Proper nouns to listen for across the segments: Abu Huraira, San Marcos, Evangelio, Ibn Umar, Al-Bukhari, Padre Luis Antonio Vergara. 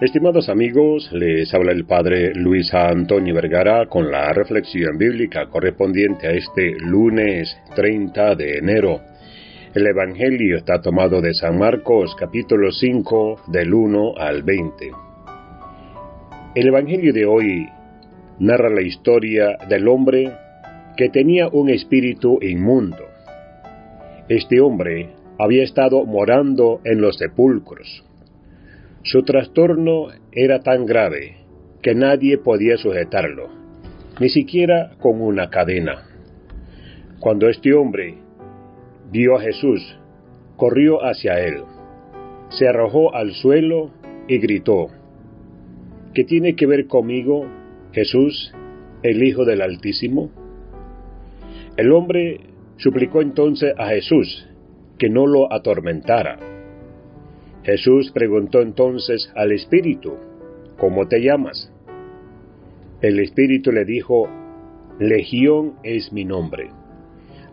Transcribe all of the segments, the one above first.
Estimados amigos, les habla el Padre Luis Antonio Vergara con la reflexión bíblica correspondiente a este lunes 30 de enero. El Evangelio está tomado de San Marcos, capítulo 5, del 1 al 20. El Evangelio de hoy narra la historia del hombre que tenía un espíritu inmundo. Este hombre había estado morando en los sepulcros. Su trastorno era tan grave que nadie podía sujetarlo, ni siquiera con una cadena. Cuando este hombre vio a Jesús, corrió hacia él, se arrojó al suelo y gritó: ¿Qué tiene que ver conmigo, Jesús, el Hijo del Altísimo? El hombre suplicó entonces a Jesús que no lo atormentara. Jesús preguntó entonces al espíritu: ¿Cómo te llamas? El espíritu le dijo: Legión es mi nombre.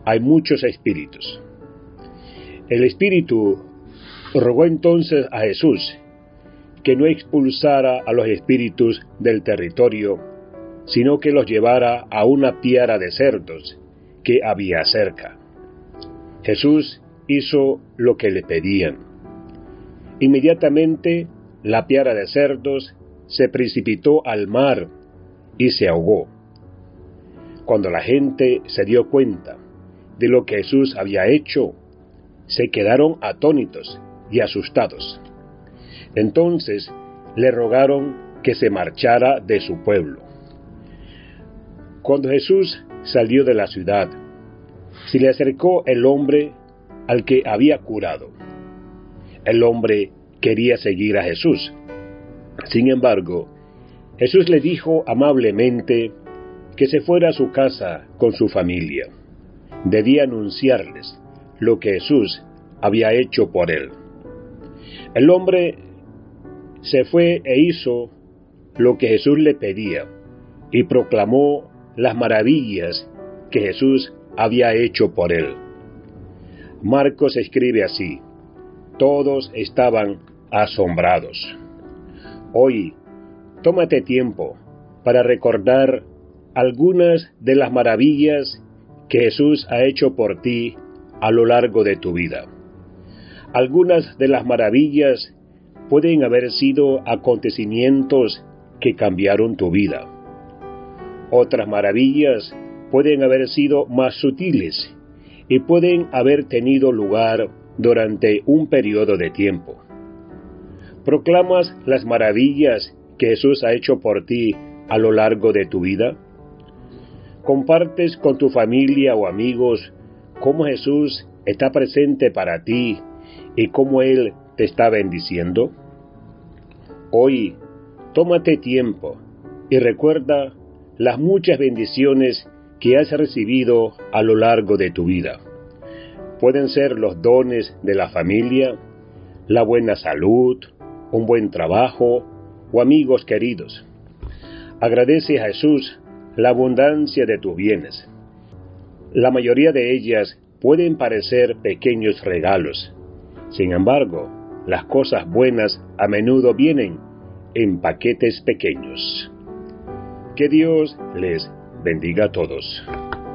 Hay muchos espíritus. El espíritu rogó entonces a Jesús que no expulsara a los espíritus del territorio, sino que los llevara a una piara de cerdos que había cerca. Jesús hizo lo que le pedían. Inmediatamente la piara de cerdos se precipitó al mar y se ahogó. Cuando la gente se dio cuenta de lo que Jesús había hecho, se quedaron atónitos y asustados. Entonces le rogaron que se marchara de su pueblo. Cuando Jesús salió de la ciudad, se le acercó el hombre al que había curado. El hombre quería seguir a Jesús. Sin embargo, Jesús le dijo amablemente que se fuera a su casa con su familia. Debía anunciarles lo que Jesús había hecho por él. El hombre se fue e hizo lo que Jesús le pedía y proclamó las maravillas que Jesús había hecho por él. Marcos escribe así: todos estaban asombrados. Hoy, tómate tiempo para recordar algunas de las maravillas que Jesús ha hecho por ti a lo largo de tu vida. Algunas de las maravillas pueden haber sido acontecimientos que cambiaron tu vida. Otras maravillas pueden haber sido más sutiles y pueden haber tenido lugar durante un periodo de tiempo. ¿Proclamas las maravillas que Jesús ha hecho por ti a lo largo de tu vida? ¿Compartes con tu familia o amigos cómo Jesús está presente para ti y cómo Él te está bendiciendo? Hoy, tómate tiempo y recuerda las muchas bendiciones que has recibido a lo largo de tu vida. Pueden ser los dones de la familia, la buena salud, un buen trabajo o amigos queridos. Agradece a Jesús la abundancia de tus bienes. La mayoría de ellas pueden parecer pequeños regalos. Sin embargo, las cosas buenas a menudo vienen en paquetes pequeños. Que Dios les bendiga a todos.